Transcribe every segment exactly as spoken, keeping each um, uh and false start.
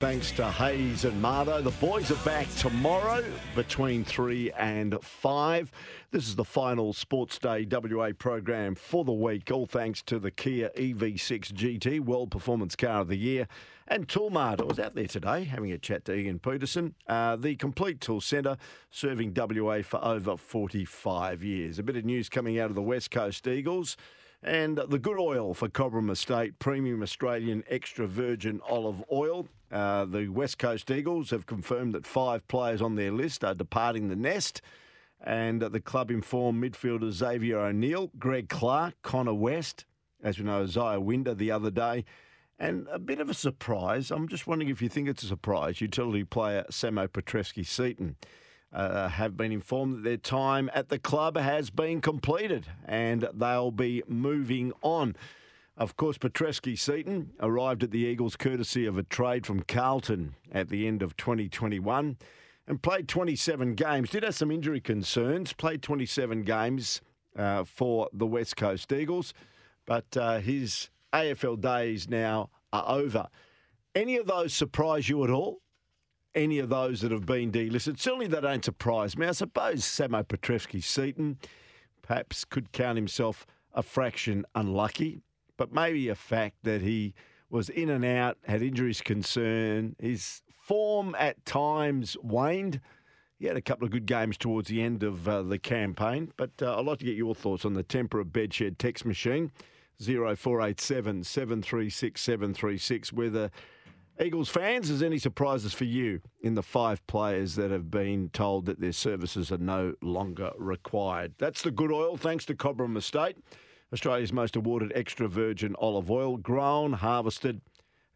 Thanks to Hayes and Mardo. The boys are back tomorrow between three and five. This is the final Sports Day W A program for the week. All thanks to the Kia E V six G T, World Performance Car of the Year. And Toolmart, I was out there today having a chat to Ian Peterson. Uh, the Complete Tool Centre, serving W A for over forty-five years. A bit of news coming out of the West Coast Eagles. And the good oil for Cobram Estate, premium Australian extra virgin olive oil. Uh, the West Coast Eagles have confirmed that five players on their list are departing the nest. And the club informed midfielders Xavier O'Neill, Greg Clark, Connor West, as we know, Isaiah Winder the other day. And a bit of a surprise, I'm just wondering if you think it's a surprise, utility player Samo Petruzzella-Seaton uh, have been informed that their time at the club has been completed and they'll be moving on. Of course, Petruzzella-Seaton arrived at the Eagles courtesy of a trade from Carlton at the end of twenty twenty-one and played twenty-seven games. Did have some injury concerns, played twenty-seven games uh, for the West Coast Eagles, but uh, his A F L days now are over. Any of those surprise you at all? Any of those that have been delisted? Certainly they don't surprise me. I suppose Samo Petruzzella-Seaton perhaps could count himself a fraction unlucky, but maybe a fact that he was in and out, had injuries concern. His form at times waned. He had a couple of good games towards the end of uh, the campaign, but uh, I'd like to get your thoughts on the Tempera Bedshed text machine. oh four eight seven, seven three six, seven three six, whether Eagles fans, there's any surprises for you in the five players that have been told that their services are no longer required. That's the good oil, thanks to Cobram Estate, Australia's most awarded extra virgin olive oil, grown, harvested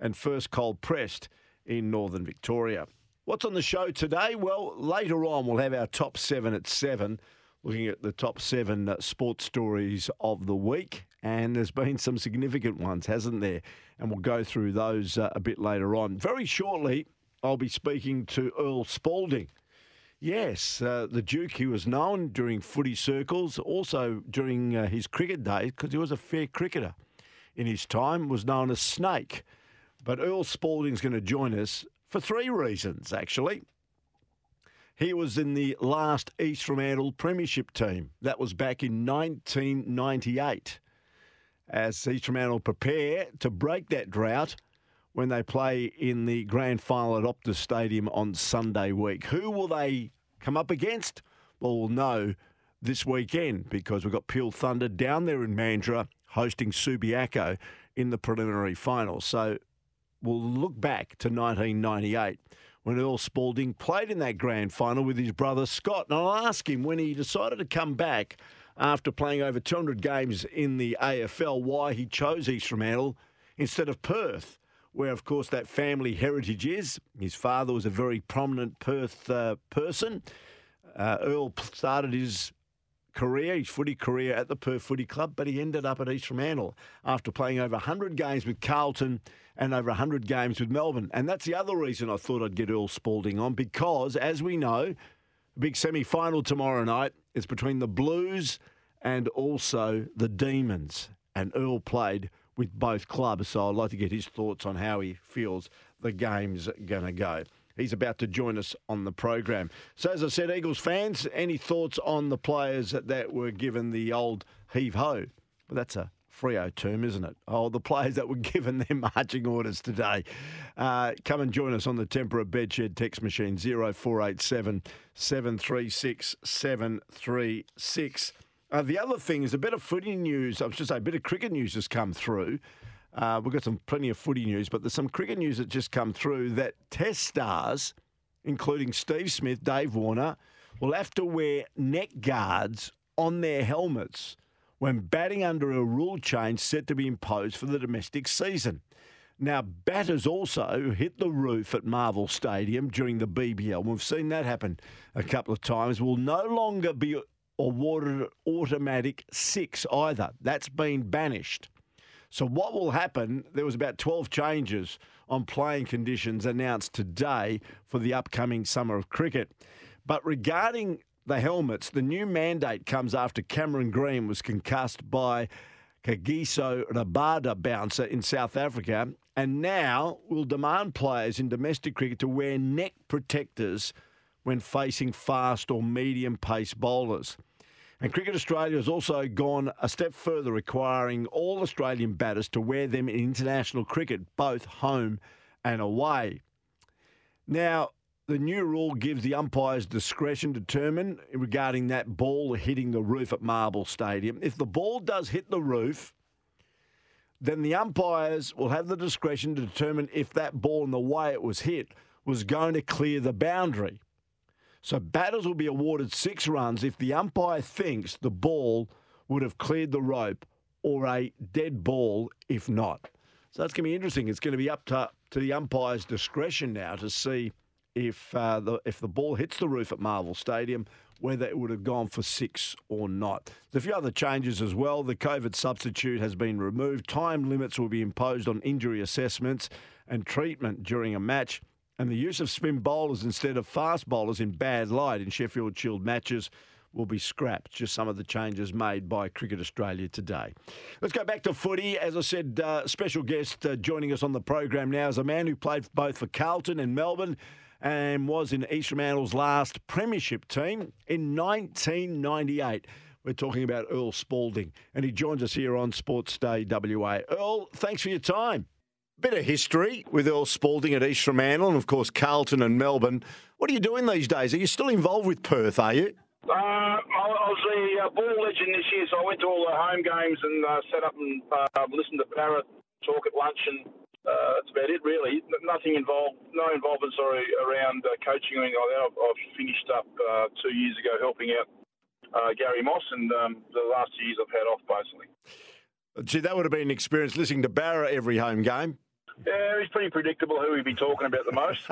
and first cold pressed in northern Victoria. What's on the show today? Well, later on we'll have our top seven at seven, looking at the top seven sports stories of the week. And there's been some significant ones, hasn't there? And we'll go through those uh, a bit later on. Very shortly, I'll be speaking to Earl Spalding. Yes, uh, the Duke, he was known during footy circles, also during uh, his cricket days, because he was a fair cricketer in his time, was known as Snake. But Earl Spalding's going to join us for three reasons, actually. He was in the last East Fremantle premiership team. That was back in nineteen ninety-eight. As East Fremantle prepare to break that drought when they play in the grand final at Optus Stadium on Sunday week. Who will they come up against? Well, we'll know this weekend because we've got Peel Thunder down there in Mandurah hosting Subiaco in the preliminary final. So we'll look back to nineteen ninety-eight when Earl Spalding played in that grand final with his brother Scott. And I'll ask him when he decided to come back after playing over two hundred games in the A F L, why he chose East Fremantle instead of Perth, where, of course, that family heritage is. His father was a very prominent Perth uh, person. Uh, Earl started his career, his footy career, at the Perth Footy Club, but he ended up at East Fremantle after playing over one hundred games with Carlton and over one hundred games with Melbourne. And that's the other reason I thought I'd get Earl Spalding on, because, as we know, a big semi-final tomorrow night. It's between the Blues and also the Demons. And Earl played with both clubs, so I'd like to get his thoughts on how he feels the game's going to go. He's about to join us on the program. So, as I said, Eagles fans, any thoughts on the players that were given the old heave-ho? Well, that's a Freo term, isn't it? Oh, the players that were given their marching orders today. Uh, come and join us on the Tempera Bedshed text machine, oh four eight seven, seven three six, seven three six. Uh, the other thing is a bit of footy news. I was just saying, a bit of cricket news has come through. Uh, we've got some plenty of footy news, but there's some cricket news that just come through that Test stars, including Steve Smith, Dave Warner, will have to wear neck guards on their helmets when batting under a rule change set to be imposed for the domestic season. Now, batters also hit the roof at Marvel Stadium during the B B L. We've seen that happen a couple of times. Will no longer be awarded automatic six either. That's been banished. So what will happen, there was about twelve changes on playing conditions announced today for the upcoming summer of cricket. But regarding the helmets, the new mandate comes after Cameron Green was concussed by Kagiso Rabada bouncer in South Africa and now will demand players in domestic cricket to wear neck protectors when facing fast or medium-paced bowlers. And Cricket Australia has also gone a step further, requiring all Australian batters to wear them in international cricket, both home and away. Now, the new rule gives the umpires discretion to determine regarding that ball hitting the roof at Marvel Stadium. If the ball does hit the roof, then the umpires will have the discretion to determine if that ball, in the way it was hit, was going to clear the boundary. So batters will be awarded six runs if the umpire thinks the ball would have cleared the rope, or a dead ball if not. So that's going to be interesting. It's going to be up to, to the umpire's discretion now to see if uh, the if the ball hits the roof at Marvel Stadium, whether it would have gone for six or not. There's a few other changes as well. The COVID substitute has been removed. Time limits will be imposed on injury assessments and treatment during a match. And the use of spin bowlers instead of fast bowlers in bad light in Sheffield Shield matches will be scrapped. Just some of the changes made by Cricket Australia today. Let's go back to footy. As I said, uh, special guest uh, joining us on the program now is a man who played both for Carlton and Melbourne and was in East Fremantle's last premiership team in nineteen ninety-eight. We're talking about Earl Spalding, and he joins us here on Sports Day W A. Earl, thanks for your time. Bit of history with Earl Spalding at East Fremantle and, of course, Carlton and Melbourne. What are you doing these days? Are you still involved with Perth, are you? Uh, I, I was the uh, ball legend this year, so I went to all the home games and uh, sat up and uh, listened to Barra talk at lunch, and uh, that's about it, really. Nothing involved, no involvement, sorry, around uh, coaching or anything like that. I've, I've finished up uh, two years ago helping out uh, Gary Moss, and um, the last two years I've had off, basically. Gee, that would have been an experience listening to Barra every home game. Yeah, it's pretty predictable who we'd be talking about the most.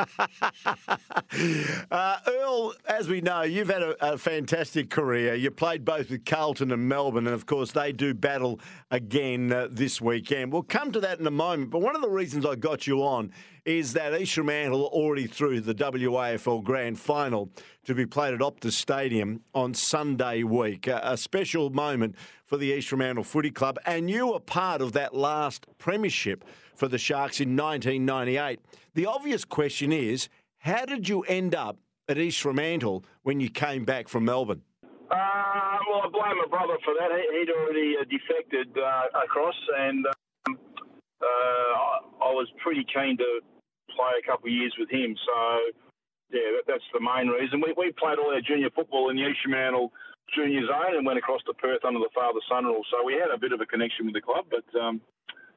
uh, Earl, as we know, you've had a, a fantastic career. You played both with Carlton and Melbourne, and, of course, they do battle again uh, this weekend. We'll come to that in a moment, but one of the reasons I got you on is that East Fremantle already threw the W A F L Grand Final to be played at Optus Stadium on Sunday week. A, a special moment for the East Fremantle Footy Club, and you were part of that last premiership for the Sharks in nineteen ninety-eight. The obvious question is, how did you end up at East Fremantle when you came back from Melbourne? Uh, well, I blame my brother for that. He'd already uh, defected uh, across, and um, uh, I was pretty keen to play a couple of years with him. So, yeah, that's the main reason. We, we played all our junior football in the East Fremantle junior zone and went across to Perth under the father-son rule. So we had a bit of a connection with the club, but... Um,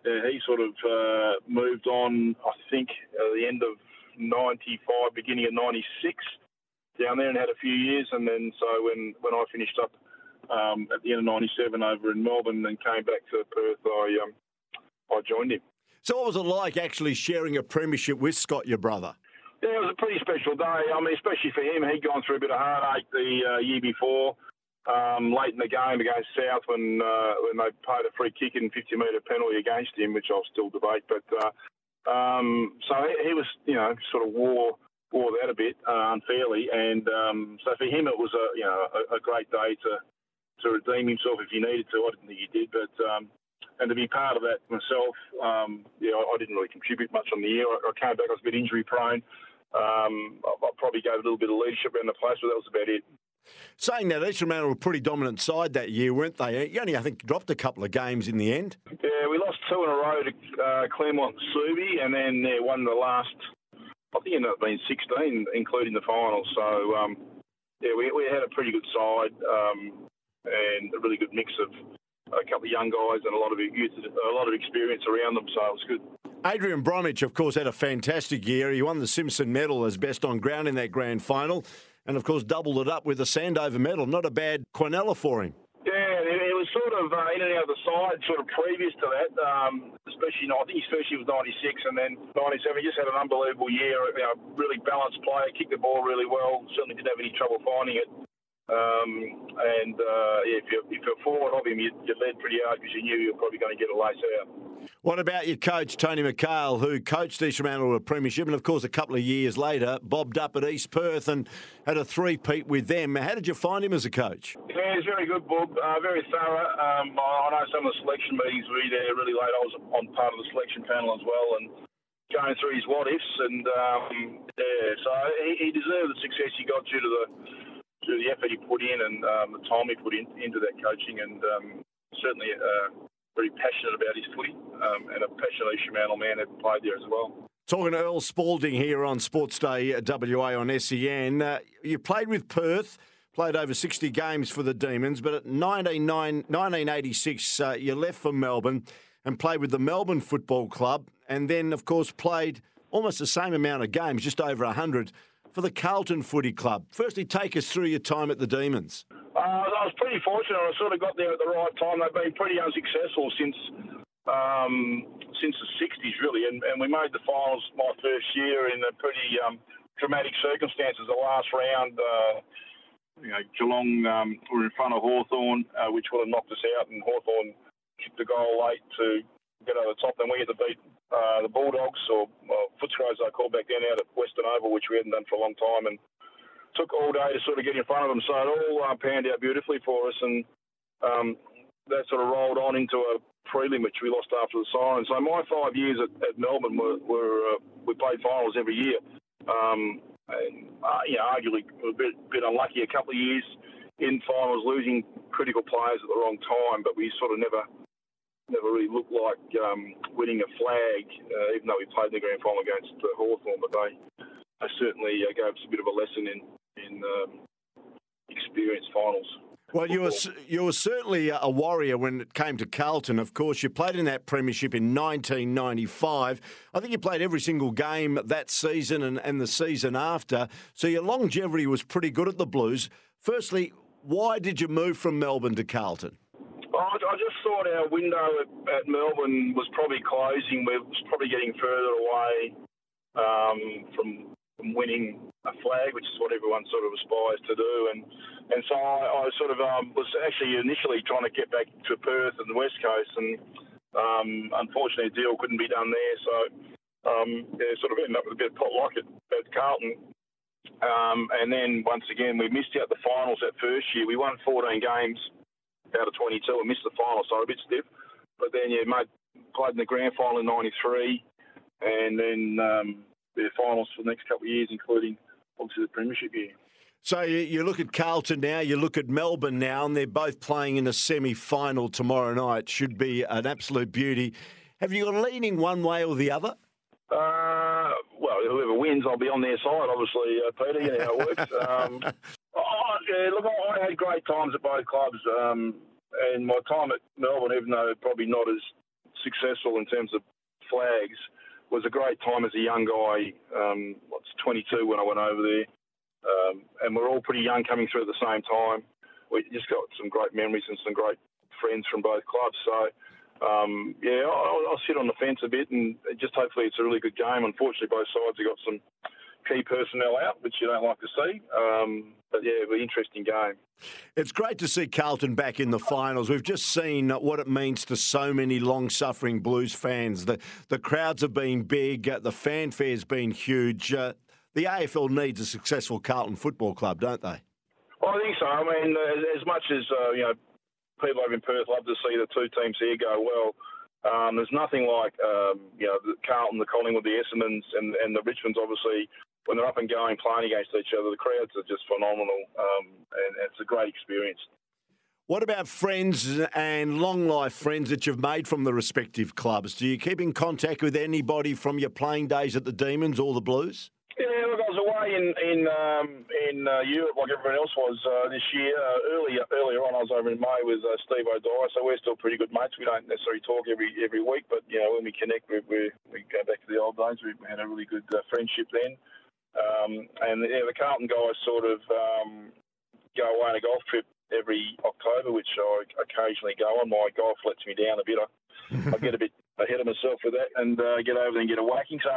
Yeah, he sort of uh, moved on, I think, at the end of ninety-five, beginning of ninety-six, down there, and had a few years. And then so when, when I finished up um, at the end of ninety-seven over in Melbourne and came back to Perth, I um, I joined him. So what was it like actually sharing a premiership with Scott, your brother? Yeah, it was a pretty special day. I mean, especially for him. He'd gone through a bit of heartache the uh, year before. Um, late in the game against South, when uh, when they paid a free kick and fifty metre penalty against him, which I'll still debate. But uh, um, so he, he was, you know, sort of wore wore that a bit uh, unfairly, and um, so for him it was a you know a, a great day to to redeem himself if he needed to. I didn't think he did, but um, and to be part of that myself, um, yeah, I, I didn't really contribute much on the year. I, I came back, I was a bit injury prone. Um, I, I probably gave a little bit of leadership around the place, but that was about it. Saying that, East Fremantle were a pretty dominant side that year, weren't they? You only, I think, dropped a couple of games in the end. Yeah, we lost two in a row to uh, Claremont and Subi, and then they won the last, I think it ended up being sixteen, including the finals. So, um, yeah, we, we had a pretty good side um, and a really good mix of a couple of young guys and a lot of youth, a lot of experience around them, so it was good. Adrian Bromwich, of course, had a fantastic year. He won the Simpson Medal as best on ground in that grand final. And, of course, doubled it up with the Sandover Medal. Not a bad quinella for him. Yeah, it was sort of uh, in and out of the side sort of previous to that, um, especially, I think his first year was ninety-six and then ninety-seven. He just had an unbelievable year, you know, really balanced player, kicked the ball really well, certainly didn't have any trouble finding it. Um, and uh, yeah, if, you're, if you're forward of him, you, you led pretty hard because you knew you were probably going to get a lace out. What about your coach, Tony McHale, who coached East Fremantle to a premiership and, of course, a couple of years later, bobbed up at East Perth and had a three-peat with them. How did you find him as a coach? Yeah, he's very good, Bob, uh, very thorough. Um, I know some of the selection meetings were there really late. I was on part of the selection panel as well and going through his what-ifs. And, um, yeah, so he, he deserved the success he got due to the... through the effort he put in and um, the time he put in, into that coaching, and um, certainly uh, very passionate about his footy um, and a passionate East Fremantle man that played there as well. Talking to Earl Spalding here on Sports Day W A on S E N. Uh, you played with Perth, played over sixty games for the Demons, but at nineteen eighty-six uh, you left for Melbourne and played with the Melbourne Football Club, and then, of course, played almost the same amount of games, just over one hundred, for the Carlton Footy Club. Firstly, take us through your time at the Demons. Uh, I was pretty fortunate. I sort of got there at the right time. They've been pretty unsuccessful since um, since the sixties, really, and, and we made the finals my first year in a pretty um, dramatic circumstances. The last round, uh, you know, Geelong um, were in front of Hawthorn, uh, which would have knocked us out, and Hawthorn kicked the goal late to get over the top, and we had to beat Uh, the Bulldogs, or well, Footscray as they called back then, out at Western Oval, which we hadn't done for a long time, and took all day to sort of get in front of them. So it all uh, panned out beautifully for us, and um, that sort of rolled on into a prelim which we lost after the siren. So my five years at, at Melbourne were, were uh, we played finals every year, um, and uh, you know, arguably a bit, bit unlucky a couple of years in finals, losing critical players at the wrong time, but we sort of never. never really looked like um, winning a flag, uh, even though we played in the grand final against uh, Hawthorn, but they, they certainly uh, gave us a bit of a lesson in, in um, experienced finals. Well, you were, you were certainly a warrior when it came to Carlton, of course. You played in that premiership in nineteen ninety-five. I think you played every single game that season and, and the season after, so your longevity was pretty good at the Blues. Firstly, why did you move from Melbourne to Carlton? I just thought our window at, at Melbourne was probably closing. We was probably getting further away um, from, from winning a flag, which is what everyone sort of aspires to do. And and so I, I sort of um, was actually initially trying to get back to Perth and the West Coast, and um, unfortunately a deal couldn't be done there. So um, yeah, sort of ended up with a bit of potluck at, at Carlton. Um, and then once again, we missed out the finals that first year. We won fourteen games out of twenty-two and missed the final, so a bit stiff. But then, yeah, mate, played in the grand final in ninety-three, and then um, the finals for the next couple of years, including, obviously, the premiership year. So you, you look at Carlton now, you look at Melbourne now, and they're both playing in a semi-final tomorrow night. Should be an absolute beauty. Have you got a leaning one way or the other? Uh, well, whoever wins, I'll be on their side, obviously, uh, Peter. You know how it works. Um, Oh, yeah, look, I had great times at both clubs, um, and my time at Melbourne, even though probably not as successful in terms of flags, was a great time as a young guy. Um, I was twenty-two when I went over there, um, and we're all pretty young coming through at the same time. We just got some great memories and some great friends from both clubs. So, um, yeah, I'll, I'll sit on the fence a bit, and just hopefully it's a really good game. Unfortunately, both sides have got some key personnel out, which you don't like to see. Um, but, yeah, it'll be an interesting game. It's great to see Carlton back in the finals. We've just seen what it means to so many long-suffering Blues fans. The the crowds have been big. The fanfare's been huge. Uh, the A F L needs a successful Carlton Football Club, don't they? Well, I think so. I mean, as, as much as, uh, you know, people over in Perth love to see the two teams here go well, um, there's nothing like, um, you know, the Carlton, the Collingwood, the Essendons and, and the Richmonds, obviously. When they're up and going, playing against each other, the crowds are just phenomenal, um, and it's a great experience. What about friends and long-life friends that you've made from the respective clubs? Do you keep in contact with anybody from your playing days at the Demons or the Blues? Yeah, look, I was away in in, um, in uh, Europe like everyone else was uh, this year. Uh, earlier, earlier on, I was over in May with uh, Steve O'Dyer, so we're still pretty good mates. We don't necessarily talk every every week, but you know when we connect, we we, we go back to the old days. We had a really good uh, friendship then. Um, and yeah, the Carlton guys sort of um, go away on a golf trip every October, which I occasionally go on. My golf lets me down a bit. I, I get a bit ahead of myself with that and uh, get over there and get a whacking. So,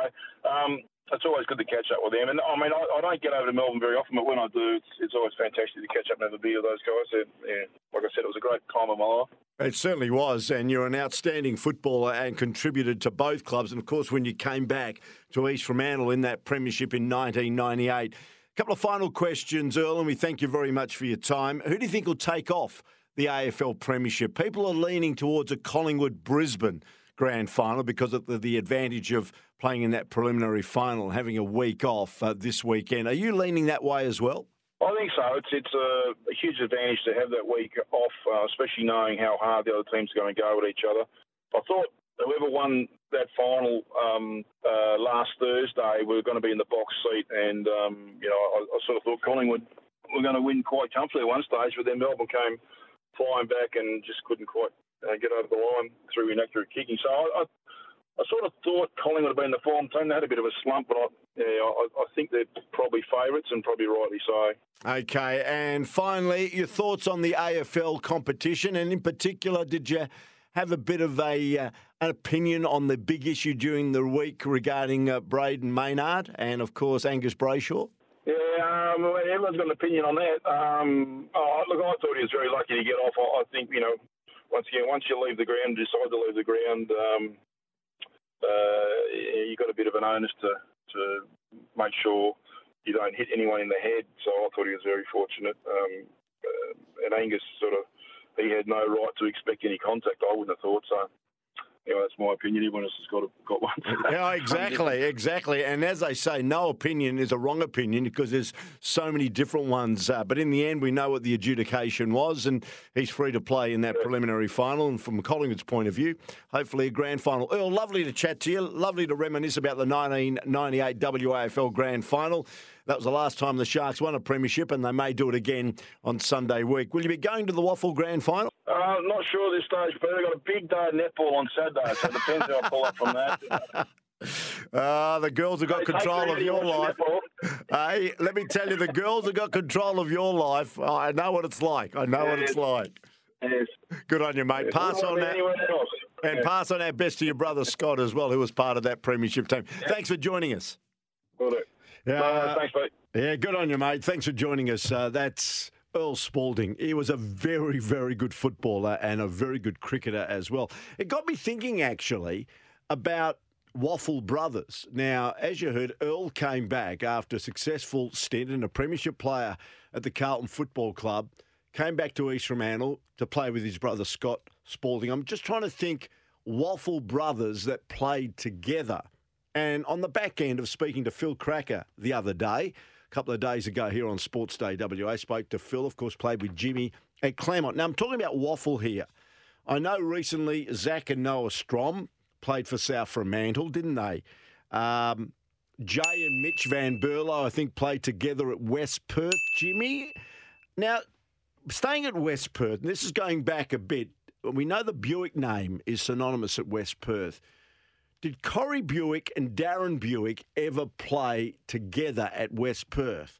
um, it's always good to catch up with them. And, I mean, I, I don't get over to Melbourne very often, but when I do, it's, it's always fantastic to catch up and have a beer with those guys. And, yeah, like I said, it was a great time of my life. It certainly was, and you're an outstanding footballer and contributed to both clubs. And, of course, when you came back to East Fremantle in that premiership in nineteen ninety-eight. A couple of final questions, Earl, and we thank you very much for your time. Who do you think will take off the A F L premiership? People are leaning towards a Collingwood-Brisbane grand final because of the, the advantage of playing in that preliminary final, having a week off uh, this weekend. Are you leaning that way as well? I think so. It's it's a, a huge advantage to have that week off, uh, especially knowing how hard the other teams are going to go at each other. I thought whoever won that final um, uh, last Thursday were going to be in the box seat, and um, you know I, I sort of thought Collingwood were going to win quite comfortably at one stage, but then Melbourne came flying back and just couldn't quite uh, get over the line through inaccurate kicking. So I, I, I sort of thought Collingwood had been the form team. They had a bit of a slump, but I. Yeah, I, I think they're probably favourites and probably rightly so. Okay, and finally, your thoughts on the A F L competition, and in particular, did you have a bit of a uh, an opinion on the big issue during the week regarding uh, Braydon Maynard and, of course, Angus Brayshaw? Yeah, um, everyone's got an opinion on that. Um, oh, look, I thought he was very lucky to get off. I, I think, you know, once again, once you leave the ground, decide to leave the ground, um, uh, you've got a bit of an onus to... to make sure you don't hit anyone in the head. So I thought he was very fortunate. Um, uh, and Angus, sort of, he had no right to expect any contact, I wouldn't have thought. So, anyway, that's my opinion. Everyone else has got, a, got one. Yeah, exactly, exactly. And as they say, no opinion is a wrong opinion because there's so many different ones. Uh, but in the end, we know what the adjudication was, and he's free to play in that yeah. preliminary final. And from Collingwood's point of view, hopefully a grand final. Earl, lovely to chat to you. Lovely to reminisce about the nineteen ninety-eight W A F L grand final. That was the last time the Sharks won a premiership, and they may do it again on Sunday week. Will you be going to the Waffle Grand Final? Uh, not sure at this stage, but they've got a big day of netball on Saturday, so it depends how I pull up from that. Uh, the girls have got they control of your life. Hey, let me tell you, the girls have got control of your life. Oh, I know what it's like. I know yes. what it's like. Yes. Good on you, mate. Yes. Pass on that. And yes. pass on our best to your brother, Scott, as well, who was part of that premiership team. Yes. Thanks for joining us. Will do. Yeah, uh, thanks, mate. Yeah, good on you, mate. Thanks for joining us. Uh, that's Earl Spalding. He was a very, very good footballer and a very good cricketer as well. It got me thinking, actually, about Waffle Brothers. Now, as you heard, Earl came back after a successful stint and a premiership player at the Carlton Football Club, came back to East Fremantle to play with his brother Scott Spalding. I'm just trying to think Waffle Brothers that played together. And on the back end of speaking to Phil Cracker the other day, a couple of days ago here on Sports Day W A, spoke to Phil, of course, played with Jimmy at Claremont. Now, I'm talking about Waffle here. I know recently Zach and Noah Strom played for South Fremantle, didn't they? Um, Jay and Mitch Van Berlo, I think, played together at West Perth, Jimmy. Now, staying at West Perth, and this is going back a bit, we know the Buick name is synonymous at West Perth. Did Corey Buick and Darren Buick ever play together at West Perth?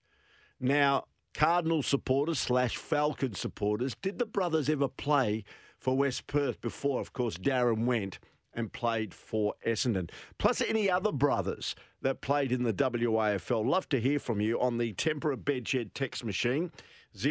Now, Cardinal supporters slash Falcon supporters, did the brothers ever play for West Perth before, of course, Darren went and played for Essendon? Plus any other brothers that played in the W A F L. Love to hear from you on the Tempera Bedshed text machine,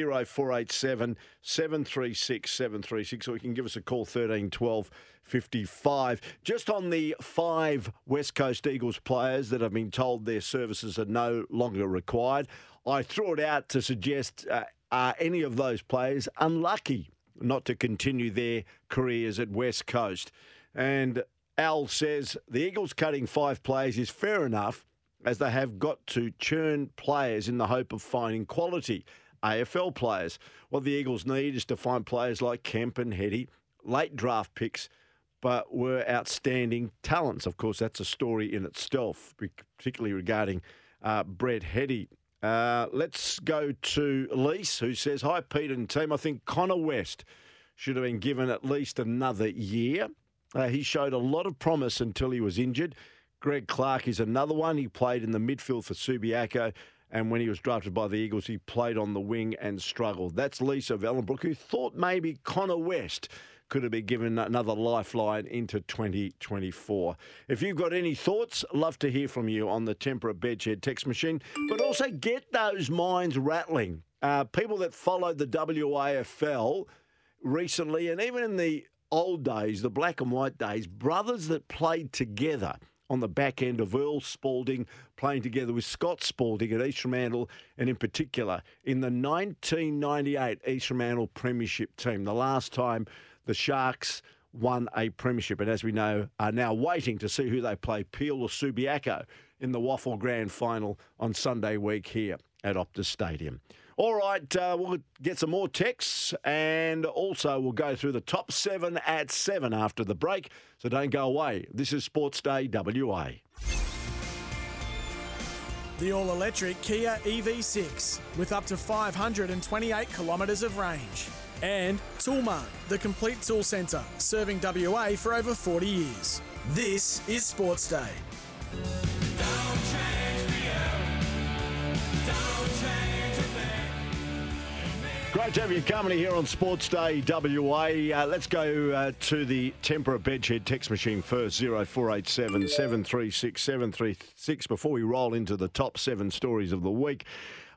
oh four eight seven, seven three six, seven three six, or you can give us a call, thirteen twelve fifty-five. Just on the five West Coast Eagles players that have been told their services are no longer required, I threw it out to suggest uh, are any of those players unlucky not to continue their careers at West Coast? And Al says the Eagles cutting five players is fair enough as they have got to churn players in the hope of finding quality A F L players. What the Eagles need is to find players like Kemp and Hetty, late draft picks, but were outstanding talents. Of course, that's a story in itself, particularly regarding uh, Brett Hetty. Uh, let's go to Lise, who says, hi, Pete and team. I think Connor West should have been given at least another year. Uh, he showed a lot of promise until he was injured. Greg Clark is another one. He played in the midfield for Subiaco, and when he was drafted by the Eagles, he played on the wing and struggled. That's Lisa Vellenbrook, who thought maybe Connor West could have been given another lifeline into twenty twenty-four. If you've got any thoughts, love to hear from you on the Tempera Bedshed text machine, but also get those minds rattling. Uh, people that followed the W A F L recently, and even in the old days, the black and white days, brothers that played together on the back end of Earl Spalding playing together with Scott Spalding at East Fremantle, and in particular in the nineteen ninety-eight East Fremantle Premiership team, the last time the Sharks won a premiership, and as we know, are now waiting to see who they play, Peel or Subiaco, in the Waffle Grand Final on Sunday week here at Optus Stadium. All right, uh, we'll get some more texts, and also we'll go through the top seven at seven after the break, so don't go away. This is Sports Day W A. The all-electric Kia E V six, with up to five hundred twenty-eight kilometres of range. And Toolmart, the complete tool centre, serving W A for over forty years. This is Sports Day. Don't change me up. Don't change a thing. Great to have your company here on Sports Day W A. Uh, let's go uh, to the Tempera Bedshed text machine first, zero four eight seven, seven three six, seven three six, before we roll into the top seven stories of the week.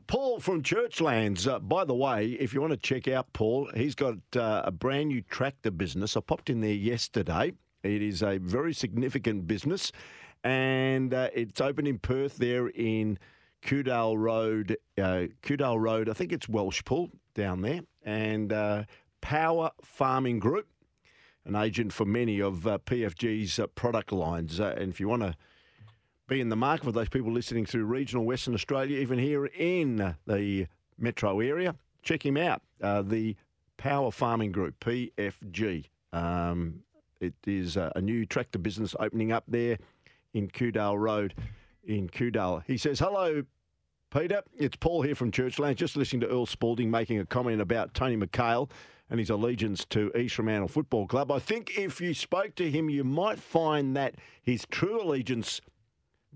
Paul from Churchlands. Uh, by the way, if you want to check out Paul, he's got uh, a brand new tractor business. I popped in there yesterday. It is a very significant business, and uh, it's open in Perth there in Kewdale Road. Uh, Kewdale Road, I think it's Welshpool down there. And uh, Power Farming Group, an agent for many of uh, P F G's uh, product lines. Uh, and if you want to be in the market for those people listening through regional Western Australia, even here in the metro area, check him out. Uh, the Power Farming Group, P F G. Um, it is a, a new tractor business opening up there in Kewdale Road in Kewdale. He says, hello, Peter. It's Paul here from Churchlands. Just listening to Earl Spalding making a comment about Tony McHale and his allegiance to East Fremantle Football Club. I think if you spoke to him, you might find that his true allegiance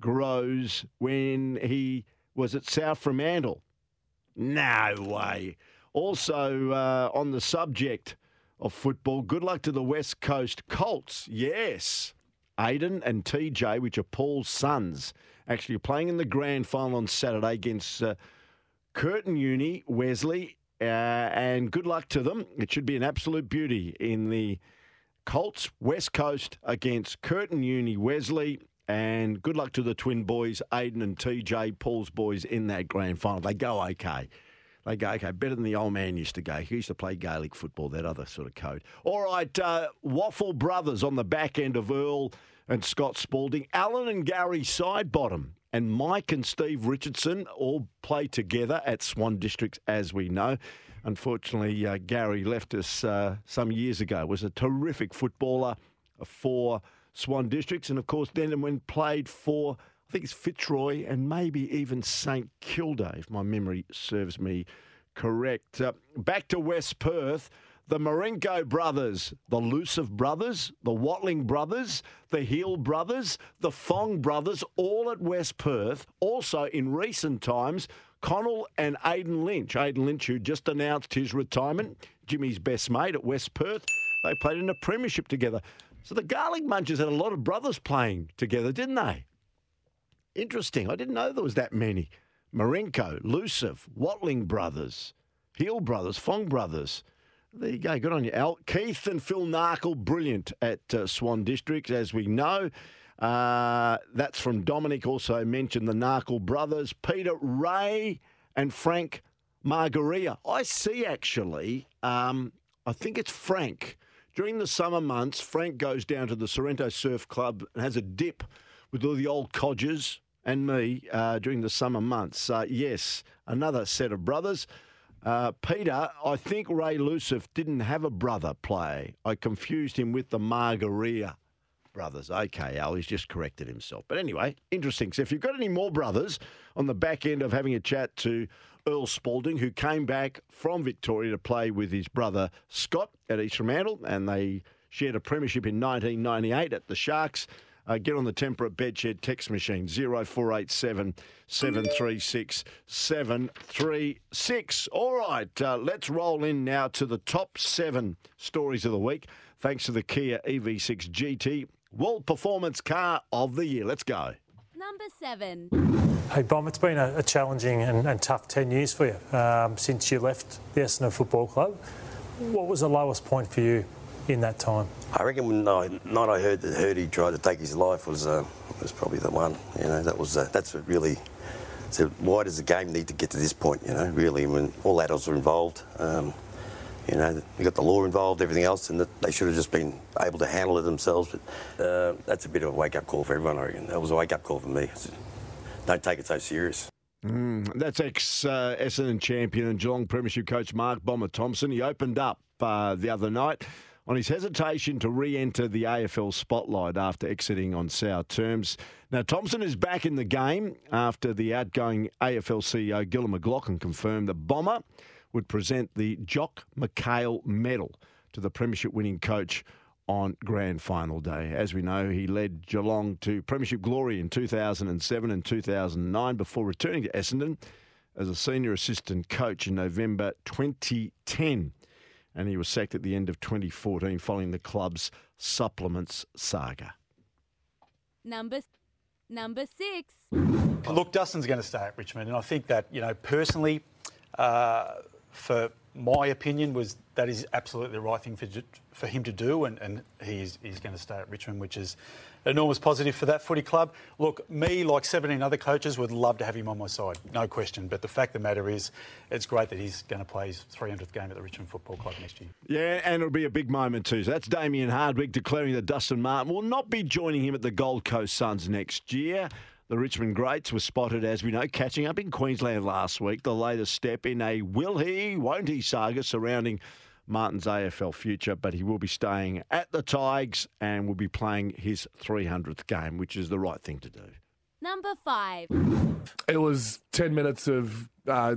grows when he was at South Fremantle. No way. Also, uh, on the subject of football, good luck to the West Coast Colts. Yes. Aidan and T J, which are Paul's sons, actually playing in the grand final on Saturday against uh, Curtin Uni, Wesley, uh, and good luck to them. It should be an absolute beauty in the Colts West Coast against Curtin Uni, Wesley. And good luck to the twin boys, Aidan and T J, Paul's boys, in that grand final. They go okay. They go okay. Better than the old man used to go. He used to play Gaelic football, that other sort of code. All right, uh, Waffle Brothers on the back end of Earl and Scott Spalding. Alan and Gary Sidebottom and Mike and Steve Richardson all play together at Swan Districts, as we know. Unfortunately, uh, Gary left us uh, some years ago. Was a terrific footballer for Swan Districts, and of course then when played for, I think it's Fitzroy and maybe even St Kilda, if my memory serves me correct. Uh, back to West Perth, the Marenko brothers, the Lucive brothers, the Watling brothers, the Heel brothers, the Fong brothers, all at West Perth. Also in recent times, Connell and Aidan Lynch. Aidan Lynch, who just announced his retirement, Jimmy's best mate at West Perth. They played in a premiership together. So the Garlic Munchers had a lot of brothers playing together, didn't they? Interesting. I didn't know there was that many. Marenko, Lucive, Watling brothers, Heel brothers, Fong brothers. There you go. Good on you, Al. Keith and Phil Narkle, brilliant at uh, Swan Districts, as we know. Uh, that's from Dominic, also mentioned the Narkle brothers. Peter Ray and Frank Margaria. I see, actually, um, I think it's Frank. During the summer months, Frank goes down to the Sorrento Surf Club and has a dip with all the old codgers and me uh, during the summer months. Uh, yes, another set of brothers. Uh, Peter, I think Ray Lucive didn't have a brother play. I confused him with the Margaria brothers. Okay, Al, he's just corrected himself. But anyway, interesting. So if you've got any more brothers on the back end of having a chat to Earl Spalding, who came back from Victoria to play with his brother Scott at East Fremantle, and they shared a premiership in nineteen ninety-eight at the Sharks. Uh, get on the Tempera Bedshed text machine, zero four eight seven, seven three six, seven three six. All right, uh, let's roll in now to the top seven stories of the week, thanks to the Kia E V six G T World Performance Car of the Year. Let's go. Number seven. Hey, Bom, it's been a, a challenging and, and tough ten years for you um, since you left the Essendon Football Club. What was the lowest point for you in that time? I reckon when the night I heard that Herdy tried to take his life was uh, was probably the one. You know, that was uh, that's what really said, why does the game need to get to this point? You know, really, when all adults are involved, um, you know, you got the law involved, everything else, and that they should have just been able to handle it themselves. But uh, that's a bit of a wake up call for everyone. I reckon that was a wake up call for me. Said, don't take it so serious. Mm, that's ex uh, Essendon champion and Geelong Premiership coach Mark Bomber-Thompson. He opened up uh, the other night on his hesitation to re-enter the A F L spotlight after exiting on sour terms. Now, Thompson is back in the game after the outgoing A F L C E O Gillon McLachlan confirmed that Bomber would present the Jock McHale Medal to the Premiership-winning coach on grand final day. As we know, he led Geelong to Premiership glory in two thousand seven and two thousand nine before returning to Essendon as a senior assistant coach in November twenty ten. And he was sacked at the end of twenty fourteen following the club's supplements saga. Number number six. Look, Dustin's going to stay at Richmond, and I think that, you know, personally, uh, for my opinion, was that is absolutely the right thing for for him to do, and, and he is, he's going to stay at Richmond, which is an enormous positive for that footy club. Look, me, like seventeen other coaches, would love to have him on my side, no question. But the fact of the matter is, it's great that he's going to play his three hundredth game at the Richmond Football Club next year. Yeah, and it'll be a big moment too. So that's Damien Hardwick declaring that Dustin Martin will not be joining him at the Gold Coast Suns next year. The Richmond greats were spotted, as we know, catching up in Queensland last week, the latest step in a will he, won't he saga surrounding Martin's A F L future, but he will be staying at the Tigers and will be playing his three hundredth game, which is the right thing to do. Number five. It was ten minutes of... Uh,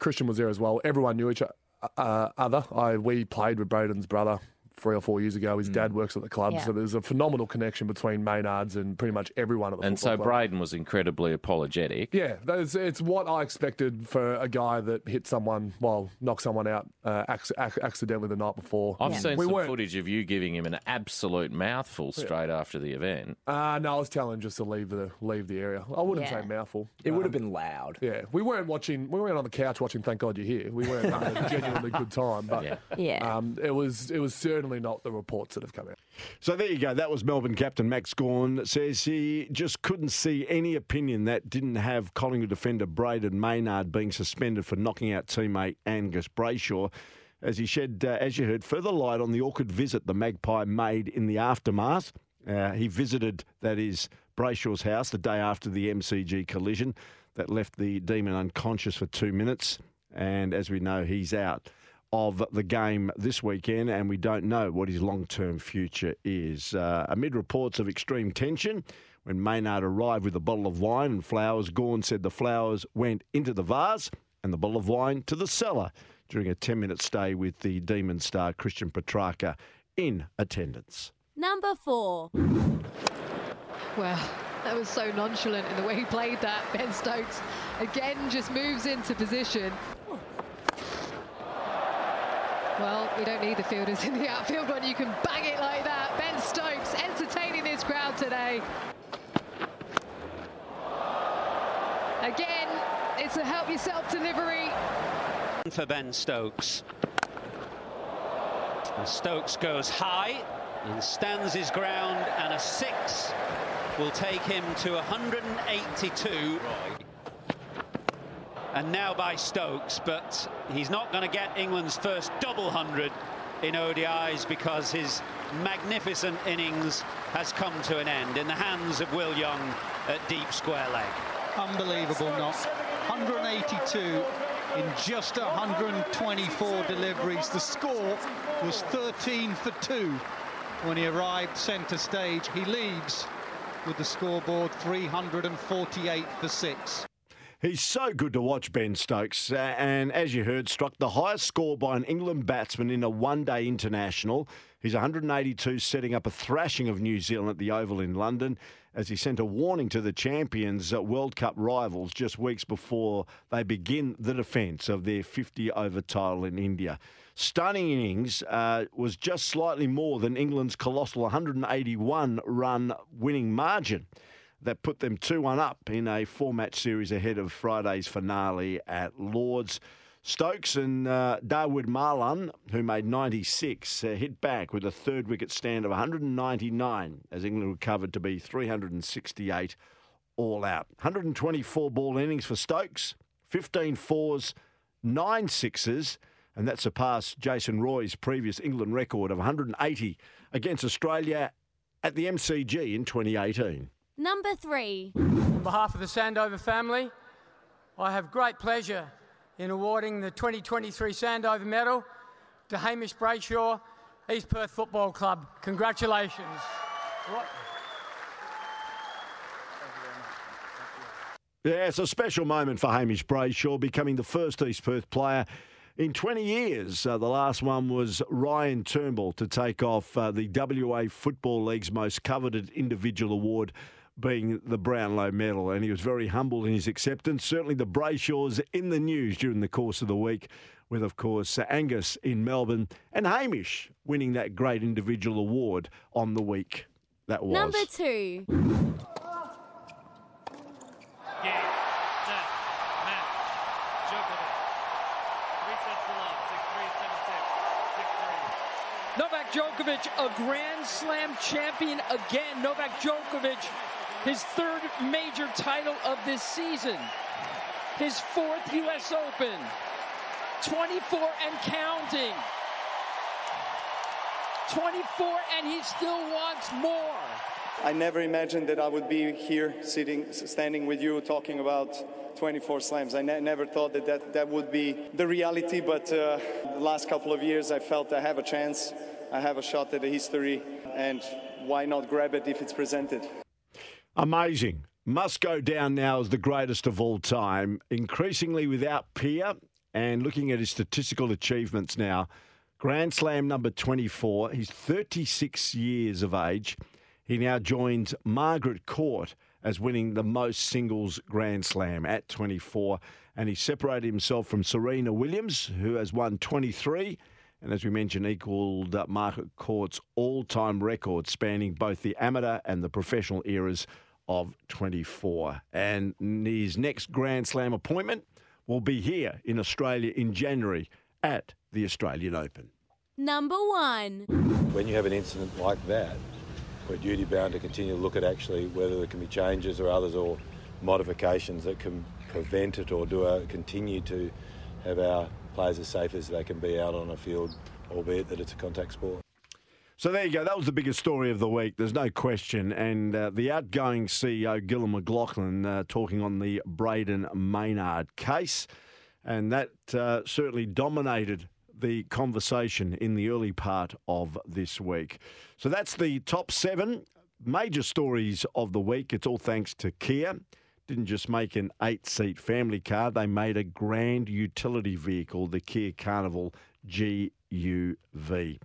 Christian was there as well. Everyone knew each uh, other. I, we played with Braden's brother three or four years ago. His mm. dad works at the club, yeah. So there's a phenomenal connection between Maynard's and pretty much everyone at the and football club. And so Braden was incredibly apologetic. Yeah, it's, it's what I expected for a guy that hit someone, well, knocked someone out uh, ac- ac- accidentally the night before. I've yeah. seen we some weren't... footage of you giving him an absolute mouthful straight yeah. after the event. Uh, no, I was telling him just to leave the leave the area. I wouldn't yeah. say mouthful. It um, would have been loud. Yeah, we weren't watching, we weren't on the couch watching Thank God You're Here. We weren't having a genuinely good time, but yeah. Yeah. Um, it was it was certainly not the reports that have come out. So there you go. That was Melbourne captain Max Gawn. Says he just couldn't see any opinion that didn't have Collingwood defender Braden Maynard being suspended for knocking out teammate Angus Brayshaw, as he shed, uh, as you heard, further light on the awkward visit the Magpie made in the aftermath. Uh, he visited, that is, Brayshaw's house the day after the M C G collision that left the Demon unconscious for two minutes. And as we know, he's out of the game this weekend, and we don't know what his long-term future is. Uh, amid reports of extreme tension, when Maynard arrived with a bottle of wine and flowers, Gawn said the flowers went into the vase and the bottle of wine to the cellar during a ten-minute stay with the Demon star Christian Petrarca in attendance. Number four. Wow. That was so nonchalant in the way he played that. Ben Stokes again just moves into position. Well, we don't need the fielders in the outfield when you can bang it like that. Ben Stokes entertaining his crowd today. Again, it's a help yourself delivery. For Ben Stokes. And Stokes goes high and stands his ground, and a six will take him to one hundred eighty-two. And now by Stokes, but he's not going to get England's first double hundred in O D Is because his magnificent innings has come to an end in the hands of Will Young at deep square leg. Unbelievable knock. one hundred eighty-two in just one hundred twenty-four deliveries. The score was thirteen for two when he arrived centre stage. He leaves with the scoreboard three hundred forty-eight for six. He's so good to watch, Ben Stokes, uh, and as you heard, struck the highest score by an England batsman in a one-day international. He's one hundred eighty-two, setting up a thrashing of New Zealand at the Oval in London as he sent a warning to the champions' World Cup rivals just weeks before they begin the defence of their fifty-over title in India. Stunning innings uh, was just slightly more than England's colossal one hundred eighty-one run winning margin that put them two one up in a four-match series ahead of Friday's finale at Lord's. Stokes and uh, Dawood Marlon, who made ninety-six, uh, hit back with a third-wicket stand of one hundred ninety-nine as England recovered to be three hundred sixty-eight all out. one hundred twenty-four ball innings for Stokes, fifteen fours, nine sixes, and that surpassed Jason Roy's previous England record of one hundred eighty against Australia at the M C G in twenty eighteen. Number three. On behalf of the Sandover family, I have great pleasure in awarding the twenty twenty-three Sandover Medal to Hamish Brayshaw, East Perth Football Club. Congratulations. Right. Yeah, it's a special moment for Hamish Brayshaw, becoming the first East Perth player in twenty years. Uh, the last one was Ryan Turnbull to take off uh, the W A Football League's most coveted individual award, being the Brownlow Medal, and he was very humble in his acceptance. Certainly the Brayshaws in the news during the course of the week, with, of course, Angus in Melbourne and Hamish winning that great individual award on the week that was. Number two. Novak Djokovic, a Grand Slam champion again. Novak Djokovic, his third major title of this season, his fourth U S Open, twenty-four and counting, twenty-four, and he still wants more. I never imagined that I would be here sitting, standing with you talking about twenty-four slams. I ne- never thought that, that that would be the reality, but uh, the last couple of years I felt I have a chance, I have a shot at the history, and why not grab it if it's presented? Amazing. Must go down now as the greatest of all time, increasingly without peer, and looking at his statistical achievements now. Grand Slam number twenty-four, he's thirty-six years of age. He now joins Margaret Court as winning the most singles Grand Slam at twenty-four, and he separated himself from Serena Williams, who has won twenty-three, and as we mentioned, equalled Margaret Court's all-time record spanning both the amateur and the professional eras of twenty-four. And his next Grand Slam appointment will be here in Australia in January at the Australian Open. Number one. When you have an incident like that, we're duty-bound to continue to look at actually whether there can be changes or others or modifications that can prevent it or do a, continue to have our players as safe as they can be out on a field, albeit that it's a contact sport. So there you go. That was the biggest story of the week. There's no question. And uh, the outgoing C E O, Gillon McLachlan, uh, talking on the Braden Maynard case. And that uh, certainly dominated the conversation in the early part of this week. So that's the top seven major stories of the week. It's all thanks to Kia. Didn't just make an eight-seat family car. They made a grand utility vehicle, the Kia Carnival G U V.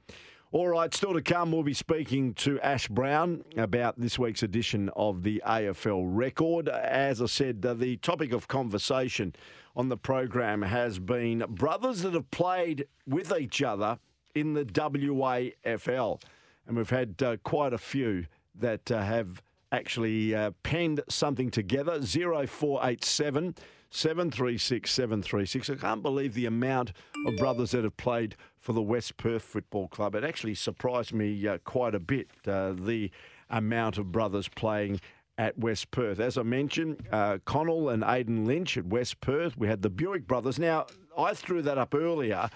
All right, still to come, we'll be speaking to Ash Brown about this week's edition of the A F L Record. As I said, the topic of conversation on the program has been brothers that have played with each other in the W A F L. And we've had uh, quite a few that uh, have actually uh, penned something together. zero four eight seven, seven three six, seven three six. I can't believe the amount of brothers that have played for the West Perth Football Club. It actually surprised me uh, quite a bit, uh, the amount of brothers playing at West Perth. As I mentioned, uh, Connell and Aidan Lynch at West Perth. We had the Buick brothers. Now, I threw that up earlier.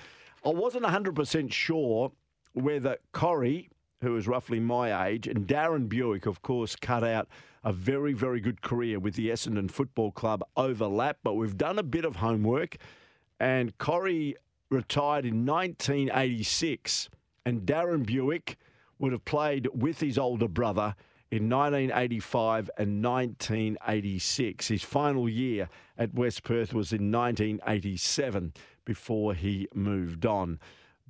I wasn't one hundred percent sure whether Corrie, who is roughly my age, and Darren Buick, of course, cut out a very, very good career with the Essendon Football Club, overlap, but we've done a bit of homework, and Corrie retired in nineteen eighty-six, and Darren Buick would have played with his older brother in nineteen eighty-five and nineteen eighty-six. His final year at West Perth was in nineteen eighty-seven before he moved on.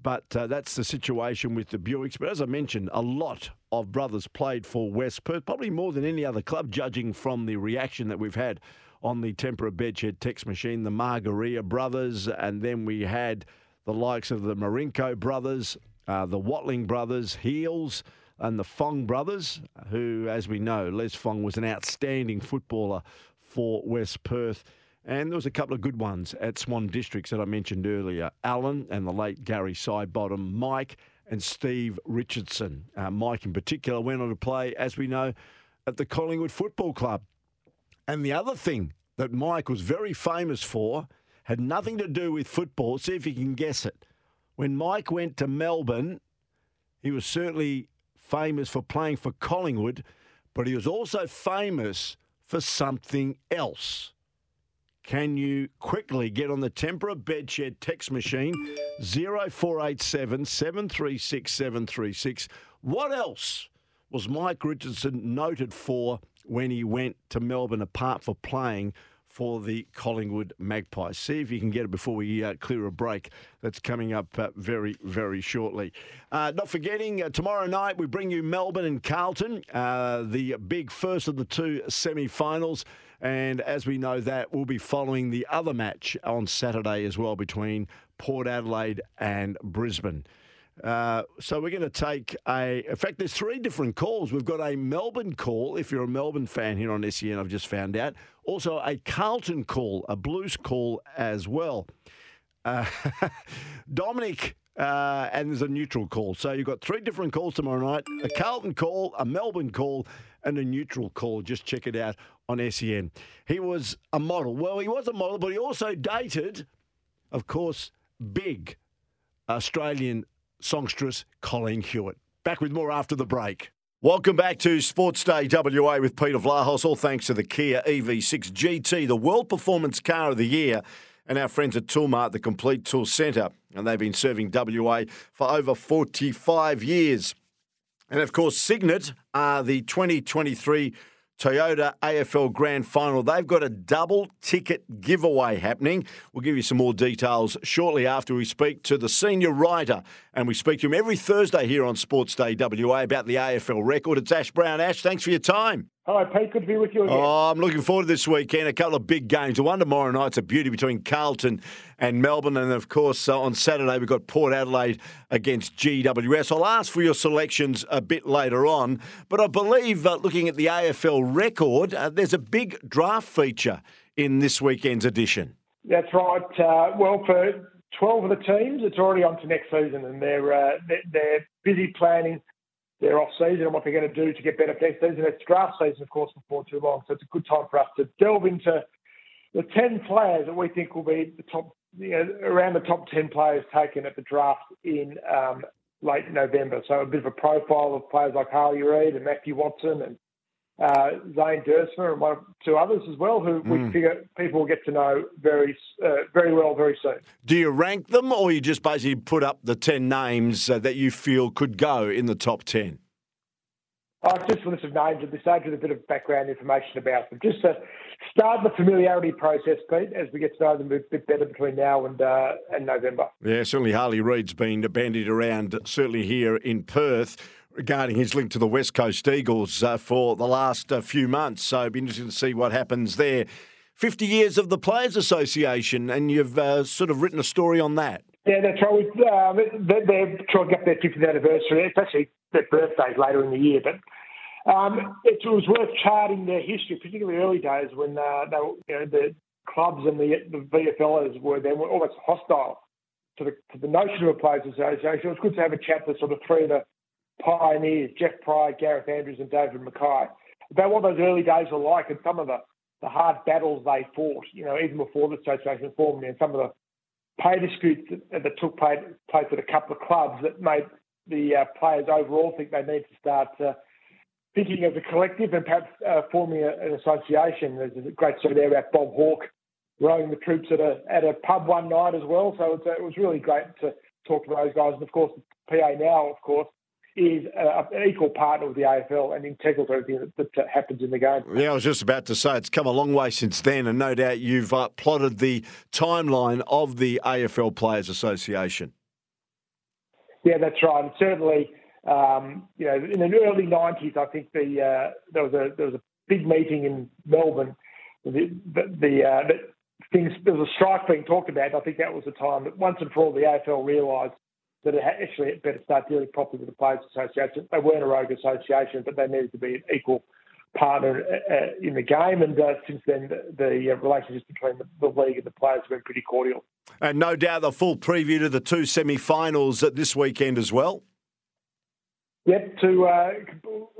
But uh, that's the situation with the Buicks. But as I mentioned, a lot of brothers played for West Perth, probably more than any other club, judging from the reaction that we've had on the Tempera Bedshed text machine, the Margaria brothers, and then we had the likes of the Marinko brothers, uh, the Watling brothers, Heels, and the Fong brothers, who, as we know, Les Fong was an outstanding footballer for West Perth. And there was a couple of good ones at Swan Districts that I mentioned earlier. Alan and the late Gary Sidebottom, Mike and Steve Richardson. Uh, Mike in particular went on to play, as we know, at the Collingwood Football Club. And the other thing that Mike was very famous for had nothing to do with football. See if you can guess it. When Mike went to Melbourne, he was certainly famous for playing for Collingwood, but he was also famous for something else. Can you quickly get on the Tempera Bedshed text machine, zero four eight seven, seven three six, seven three six. What else was Mike Richardson noted for when he went to Melbourne, apart for playing for the Collingwood Magpies? See if you can get it before we uh, clear a break that's coming up uh, very, very shortly. Uh, not forgetting, uh, tomorrow night we bring you Melbourne and Carlton, uh, the big first of the two semi-finals. And as we know that, we'll be following the other match on Saturday as well between Port Adelaide and Brisbane. Uh, so we're going to take a... In fact, there's three different calls. We've got a Melbourne call, if you're a Melbourne fan here on S E N, I've just found out. Also a Carlton call, a Blues call as well. Uh, Dominic, uh, and there's a neutral call. So you've got three different calls tomorrow night. A Carlton call, a Melbourne call, and a neutral call. Just check it out on S E N. He was a model. Well, he was a model, but he also dated, of course, big Australian songstress Colleen Hewitt. Back with more after the break. Welcome back to Sports Day W A with Peter Vlahos. All thanks to the Kia E V six G T, the World Performance Car of the Year, and our friends at Toolmart, the Complete Tool Centre. And they've been serving W A for over forty-five years. And, of course, Signet are the twenty twenty-three Toyota A F L Grand Final. They've got a double ticket giveaway happening. We'll give you some more details shortly after we speak to the senior writer. And we speak to him every Thursday here on Sports Day W A about the A F L record. It's Ash Brown. Ash, thanks for your time. Hi, Pete. Good to be with you again. Oh, I'm looking forward to this weekend. A couple of big games. The one tomorrow night's a beauty between Carlton and Melbourne. And, of course, uh, on Saturday we've got Port Adelaide against G W S. I'll ask for your selections a bit later on. But I believe, uh, looking at the A F L record, uh, there's a big draft feature in this weekend's edition. That's right. Uh, well, for twelve of the teams, it's already on to next season. And they're, uh, they're busy planning their off-season and what they're going to do to get better for next season. It's draft season, of course, before too long, so it's a good time for us to delve into the ten players that we think will be the top, you know, around the top ten players taken at the draft in um, late November. So a bit of a profile of players like Harley Reid and Matthew Watson and uh, Zane Dursmer and one or two others as well, who mm. we figure people will get to know very uh, very well very soon. Do you rank them, or you just basically put up the ten names uh, that you feel could go in the top ten? Oh, just a list of names at this stage with a bit of background information about them. Just to start the familiarity process, Pete, as we get to know them a bit better between now and uh, and November. Yeah, certainly Harley Reid's been bandied around, certainly here in Perth, regarding his link to the West Coast Eagles uh, for the last uh, few months. So it'll be interesting to see what happens there. fifty years of the Players Association, and you've uh, sort of written a story on that. Yeah, that's right. Um, they're, they're trying up their fiftieth anniversary. It's actually their birthday's later in the year, but um, it was worth charting their history, particularly early days when uh, they were, you know, the clubs and the, the V F Ls were then were almost hostile to the, to the notion of a Players Association. It was good to have a chat with sort of three of the pioneers, Jeff Pryor, Gareth Andrews and David Mackay, about what those early days were like and some of the, the hard battles they fought, you know, even before the association formed, and some of the pay disputes that, that took place at a couple of clubs that made the uh, players overall think they need to start uh, thinking as a collective and perhaps uh, forming a, an association. There's a great story there about Bob Hawke rowing the troops at a at a pub one night as well. So it's, uh, it was really great to talk to those guys. And, of course, P A now, of course, is a, an equal partner with the A F L and integral to everything that, that happens in the game. Yeah, I was just about to say, it's come a long way since then, and no doubt you've uh, plotted the timeline of the A F L Players Association. Yeah, that's right. And certainly, um, you know, in the early nineties, I think the uh, there was a there was a big meeting in Melbourne. The, the, the uh, that things there was a strike being talked about. And I think that was the time that once and for all the A F L realised that it had actually it better start dealing properly with the Players Association. They weren't a rogue association, but they needed to be an equal partner uh, in the game. And uh, since then, the, the uh, relationships between the, the league and the players have been pretty cordial. And no doubt a full preview to the two semi-finals this weekend as well. Yep, to uh,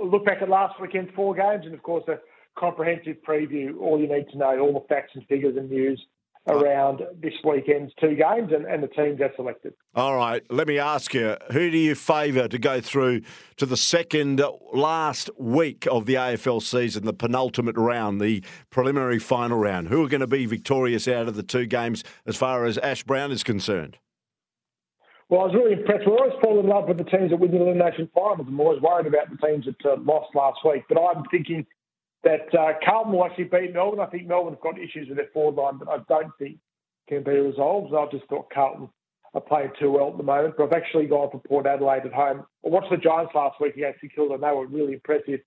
look back at last weekend's four games and, of course, a comprehensive preview, all you need to know, all the facts and figures and news around this weekend's two games and, and the teams they're selected. All right, let me ask you, who do you favour to go through to the second last week of the A F L season, the penultimate round, the preliminary final round? Who are going to be victorious out of the two games as far as Ash Brown is concerned? Well, I was really impressed. We always fall in love with the teams that win the elimination finals. I'm always worried about the teams that uh, lost last week, but I'm thinking that uh, Carlton will actually beat Melbourne. I think Melbourne have got issues with their forward line that I don't think can be resolved. I just thought Carlton are playing too well at the moment. But I've actually gone for Port Adelaide at home. I watched the Giants last week against the Kewdale and they were really impressive.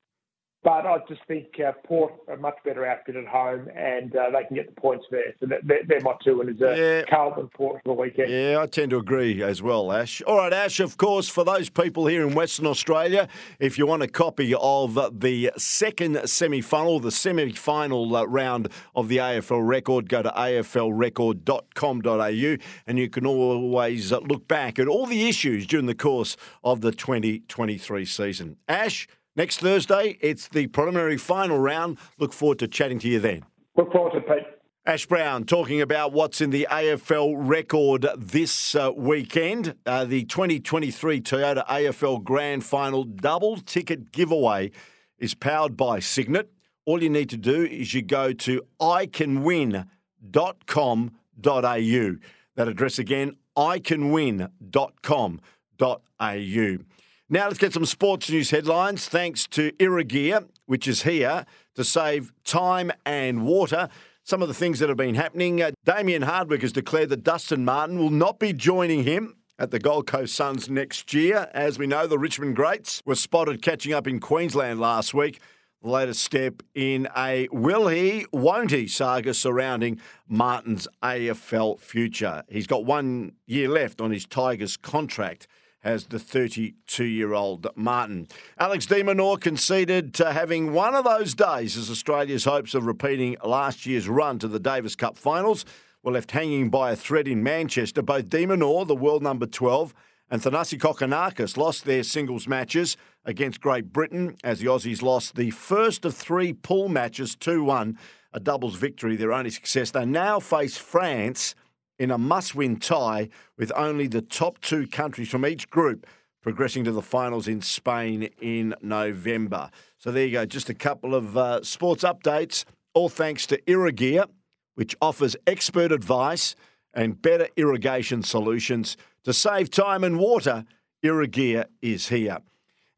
But I just think uh, Port are much better outfit at home and uh, they can get the points there. So they're, they're my two winners, uh, yeah. Carlton and Port for the weekend. Yeah, I tend to agree as well, Ash. All right, Ash, of course, for those people here in Western Australia, if you want a copy of the second semi-final, the semi-final round of the A F L record, go to a f l record dot com dot a u and you can always look back at all the issues during the course of the twenty twenty-three season. Ash, next Thursday, it's the preliminary final round. Look forward to chatting to you then. Look forward to it, Pete. Ash Brown talking about what's in the A F L record this uh, weekend. Uh, the twenty twenty-three Toyota A F L Grand Final double ticket giveaway is powered by Signet. All you need to do is you go to i can win dot com dot a u. That address again, i can win dot com dot a u. Now let's get some sports news headlines. Thanks to Irrigear, which is here to save time and water. Some of the things that have been happening. Uh, Damien Hardwick has declared that Dustin Martin will not be joining him at the Gold Coast Suns next year. As we know, the Richmond greats were spotted catching up in Queensland last week. The latest step in a will he, won't he saga surrounding Martin's A F L future. He's got one year left on his Tigers contract as the thirty-two-year-old Martin. Alex De Minaur conceded to having one of those days as Australia's hopes of repeating last year's run to the Davis Cup finals were left hanging by a thread in Manchester. Both De Minaur, the world number twelve, and Thanasi Kokonakis lost their singles matches against Great Britain as the Aussies lost the first of three pool matches two one, a doubles victory, their only success. They now face France in a must-win tie with only the top two countries from each group progressing to the finals in Spain in November. So there you go, just a couple of uh, sports updates, all thanks to Irrigear, which offers expert advice and better irrigation solutions to save time and water. Irrigear is here.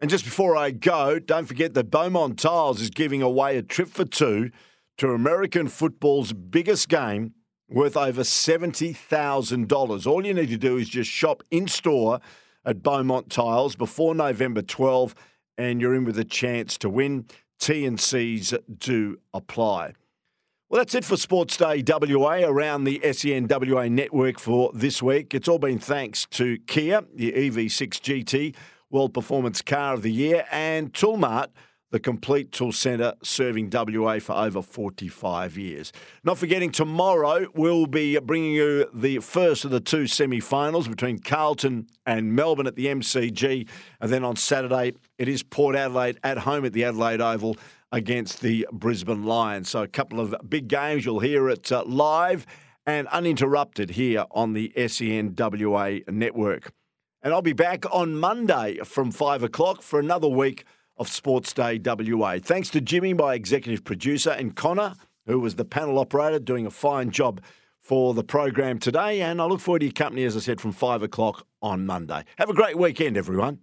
And just before I go, don't forget that Beaumont Tiles is giving away a trip for two to American football's biggest game, worth over seventy thousand dollars. All you need to do is just shop in-store at Beaumont Tiles before November twelfth and you're in with a chance to win. T and C's do apply. Well, that's it for Sports Day W A around the S E N W A network for this week. It's all been thanks to Kia, the E V six G T, World Performance Car of the Year, and Toolmart, the Complete Tool Centre, serving W A for over forty-five years. Not forgetting, tomorrow we'll be bringing you the first of the two semi-finals between Carlton and Melbourne at the M C G. And then on Saturday, it is Port Adelaide at home at the Adelaide Oval against the Brisbane Lions. So a couple of big games. You'll hear it uh, live and uninterrupted here on the S E N W A network. And I'll be back on Monday from five o'clock for another week of Sports Day W A. Thanks to Jimmy, my executive producer, and Connor, who was the panel operator, doing a fine job for the program today. And I look forward to your company, as I said, from five o'clock on Monday. Have a great weekend, everyone.